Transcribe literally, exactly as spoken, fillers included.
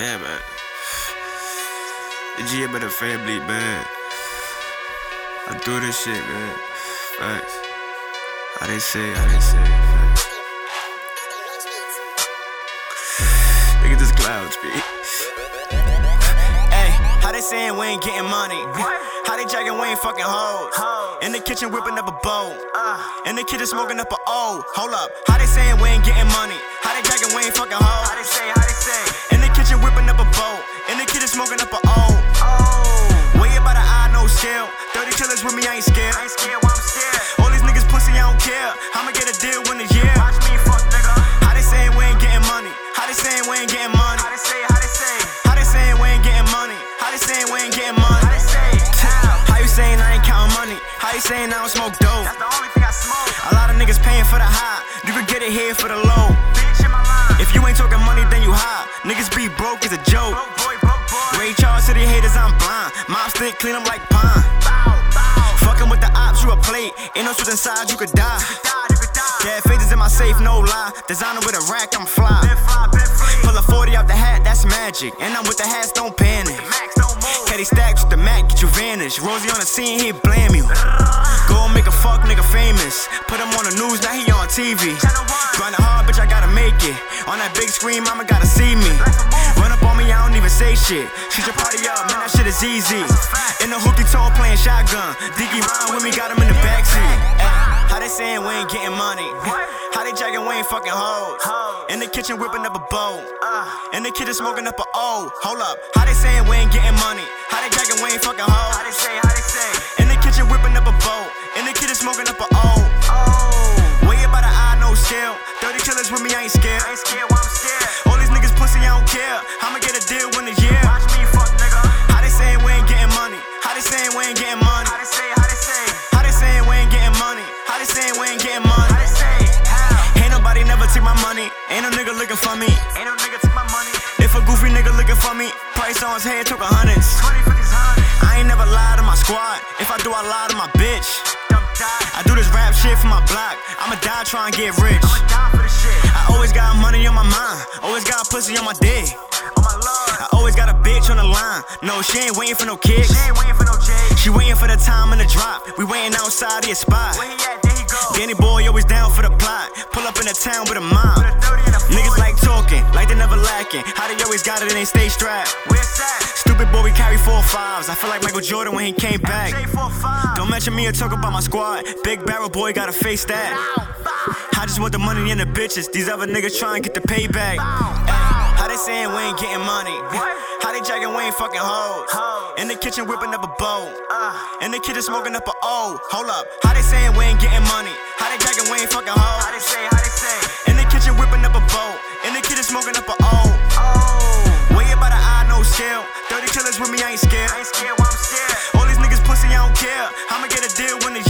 Yeah, man. The G M of the family, man. I do this shit, man. Facts. How they say, how they say, facts. Look at this cloud speed. Hey, how they saying we ain't getting money? How they jacking we ain't fucking hoes? In the kitchen whipping up a bowl. In the kitchen smoking up a O. Hold up. How they saying we ain't getting money? How they jacking we ain't fucking hoes? How they say, how they say? In the kitchen whipping up a bowl. In the kitchen smoking up a O. Way about an eye, no skill. thirty killers with me, I ain't scared. I ain't scared, why I'm scared? All these niggas pussy, I don't care. I'ma get a deal in a year. Watch me, fuck nigga. How they saying we ain't getting money? How they saying we ain't getting money? How they say, how they say? How they saying we ain't getting money? How they saying we ain't getting money? How they say? How you saying I ain't counting money? How you saying I don't smoke dope? That's the only thing I smoke. A lot of niggas paying for the high. You could get it here for the low. Bitch in my line. If you ain't talking money, then you high. Niggas be broke is a joke. Broke boy, broke boy. Ray Charles to the haters, I'm blind. Mob stick clean them like pine. Fucking with the ops, you a plate. Ain't no shit inside, you could die. Dead faces in my safe, no lie. Designer with a rack, I'm fly. Pull a forty out the hat, that's magic. And I'm with the hats, don't panic. Caddy stacks with the Mac, get you vanished. Rosie on the scene, he blame you. Go make a fuck nigga famous. Put him on the news, now he on T V. Grinding hard, bitch, I gotta make it. On that big screen, mama gotta see me. Run up on me, I don't even say shit. Shoot your party up, man, that shit is easy. In the hooky tone, playing shotgun. Dicky Ryan with me, got him in the backseat. Ay, how they saying we ain't getting money? How they jacking we ain't fucking hoes? In the kitchen whipping up a bowl. In the kitchen smoking up a O. Hold up. How they saying we ain't getting money? How they jacking we ain't fucking hoes? How they say, how they say? In the kitchen whipping up a bowl. In the kitchen smoking up a O. Way about an eye, no skill. thirty killers with me, I ain't scared. I ain't scared, why I'm scared? All these niggas pussy, I don't care. I'ma get a deal in a year. Watch me, fuck nigga. How they saying we ain't getting money? How they saying we ain't getting money? How they say, how they say? How they saying we ain't getting money? How they saying we ain't getting money? How they say? How? Ain't nobody never take my money. Ain't no nigga looking for me. Ain't no nigga take my money. If a goofy nigga looking for me, price on his head took a hundreds. I ain't never lied to my squad. If I do, I lie to my bitch. I do this rap shit for my block. I'ma die trying to get rich. I'ma die for this shit. I always got money on my mind. Always got pussy on my dick. Oh my lord. I always got a bitch on the line. No, she ain't waiting for no kicks. She ain't waiting for no chicks. She waiting for the time and the drop. We waiting outside his spot. Where he at? There he go. Danny boy always down for the plot. Pull up in the town with a mom. With a thirty and a forty. Niggas like talking, like they never lacking. How they always got it and they stay strapped. Where's that? Stupid boy, we carry four fives. I feel like Michael Jordan when he came back. Don't mention me or talk about my squad. Big barrel boy gotta face that. I just want the money and the bitches. These other niggas trying to get the payback. Ay, how they saying we ain't getting money? How they jacking we ain't fucking hoes? In the kitchen whipping up a bowl. In the kitchen smoking up a O. Hold up. How they saying we ain't getting money? How they jacking we ain't fucking hoes? How they say? How they say? In the kitchen whipping up a bowl. In the kitchen smoking up a O. Way about an eye, no skill. thirty killers with me, I ain't scared. I ain't scared, why I'm scared? All these niggas pussy, I don't care. I'ma get a deal in a year.